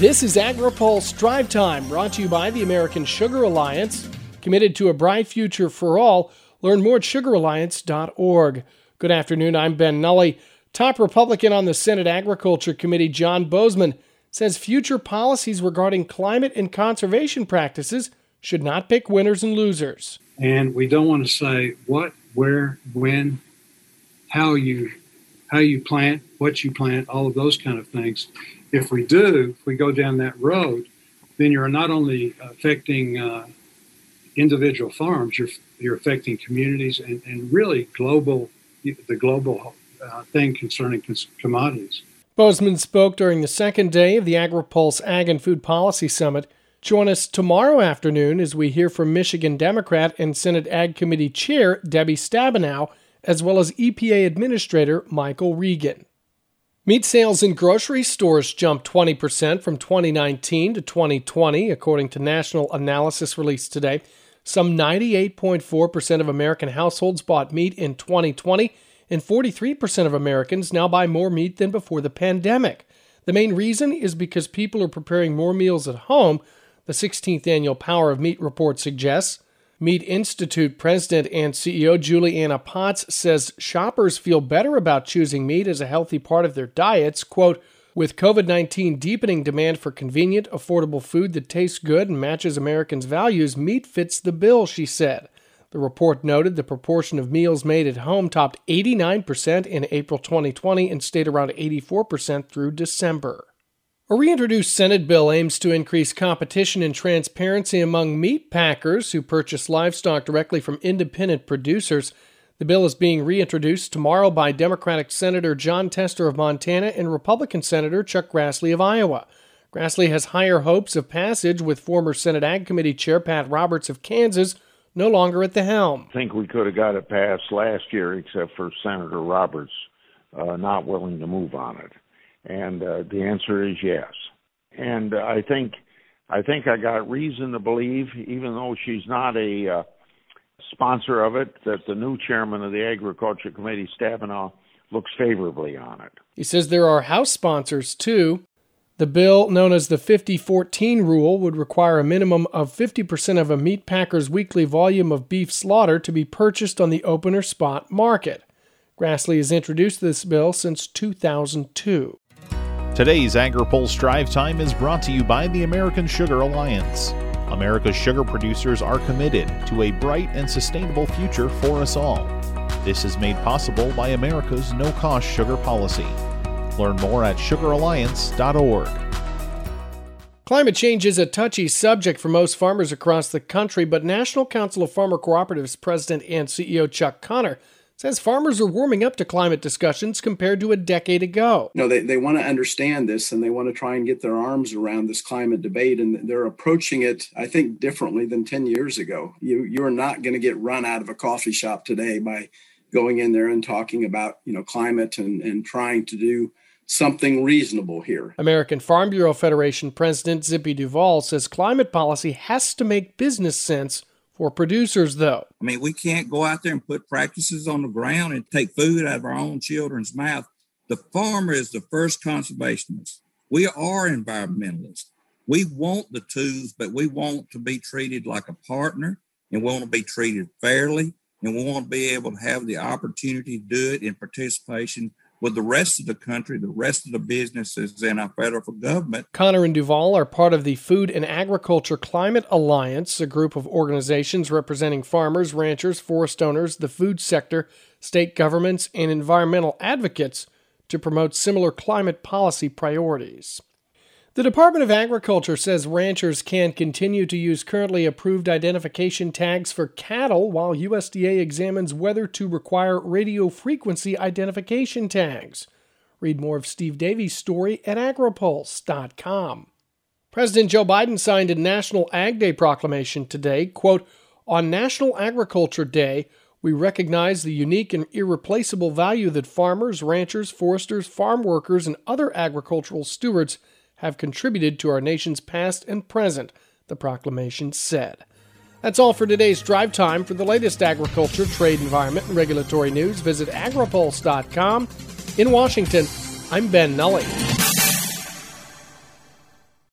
This is AgriPulse Drive Time, brought to you by the American Sugar Alliance, committed to a bright future for all. Learn more at sugaralliance.org. Good afternoon, I'm Ben Nully. Top Republican on the Senate Agriculture Committee, John Bozeman, says future policies regarding climate and conservation practices should not pick winners and losers. And we don't want to say what, where, when, how you plant, what you plant, all of those kind of things. If we do, if we go down that road, then you're not only affecting individual farms, you're affecting communities and really the global thing concerning commodities. Bozeman spoke during the second day of the AgriPulse Ag and Food Policy Summit. Join us tomorrow afternoon as we hear from Michigan Democrat and Senate Ag Committee Chair Debbie Stabenow, as well as EPA Administrator Michael Regan. Meat sales in grocery stores jumped 20% from 2019 to 2020, according to national analysis released today. Some 98.4% of American households bought meat in 2020, and 43% of Americans now buy more meat than before the pandemic. The main reason is because people are preparing more meals at home, the 16th Annual Power of Meat report suggests. Meat Institute President and CEO Juliana Potts says shoppers feel better about choosing meat as a healthy part of their diets. Quote, with COVID-19 deepening demand for convenient, affordable food that tastes good and matches Americans' values, meat fits the bill, she said. The report noted the proportion of meals made at home topped 89% in April 2020 and stayed around 84% through December. A reintroduced Senate bill aims to increase competition and transparency among meat packers who purchase livestock directly from independent producers. The bill is being reintroduced tomorrow by Democratic Senator John Tester of Montana and Republican Senator Chuck Grassley of Iowa. Grassley has higher hopes of passage with former Senate Ag Committee Chair Pat Roberts of Kansas no longer at the helm. I think we could have got it passed last year except for Senator Roberts not willing to move on it. And the answer is yes. And I think I got reason to believe, even though she's not a sponsor of it, that the new chairman of the Agriculture Committee, Stabenow, looks favorably on it. He says there are House sponsors, too. The bill, known as the 50-14 rule, would require a minimum of 50% of a meat packer's weekly volume of beef slaughter to be purchased on the open or spot market. Grassley has introduced this bill since 2002. Today's AgriPulse Drive Time is brought to you by the American Sugar Alliance. America's sugar producers are committed to a bright and sustainable future for us all. This is made possible by America's no-cost sugar policy. Learn more at sugaralliance.org. Climate change is a touchy subject for most farmers across the country, but National Council of Farmer Cooperatives President and CEO Chuck Connor says farmers are warming up to climate discussions compared to a decade ago. You know, they want to understand this and they want to try and get their arms around this climate debate. And they're approaching it, I think, differently than 10 years ago. You're not going to get run out of a coffee shop today by going in there and talking about, climate and trying to do something reasonable here. American Farm Bureau Federation President Zippy Duvall says climate policy has to make business sense for producers, though. I mean, we can't go out there and put practices on the ground and take food out of our own children's mouth. The farmer is the first conservationist. We are environmentalists. We want the tools, but we want to be treated like a partner, and we want to be treated fairly, and we want to be able to have the opportunity to do it in participation with the rest of the country, the rest of the businesses, and our federal government. Connor and Duvall are part of the Food and Agriculture Climate Alliance, a group of organizations representing farmers, ranchers, forest owners, the food sector, state governments, and environmental advocates to promote similar climate policy priorities. The Department of Agriculture says ranchers can continue to use currently approved identification tags for cattle while USDA examines whether to require radio frequency identification tags. Read more of Steve Davies' story at agripulse.com. President Joe Biden signed a National Ag Day proclamation today. Quote, on National Agriculture Day, we recognize the unique and irreplaceable value that farmers, ranchers, foresters, farm workers, and other agricultural stewards have contributed to our nation's past and present, the proclamation said. That's all for today's Drive Time. For the latest agriculture, trade, environment, and regulatory news, visit agripulse.com. In Washington, I'm Ben Nully.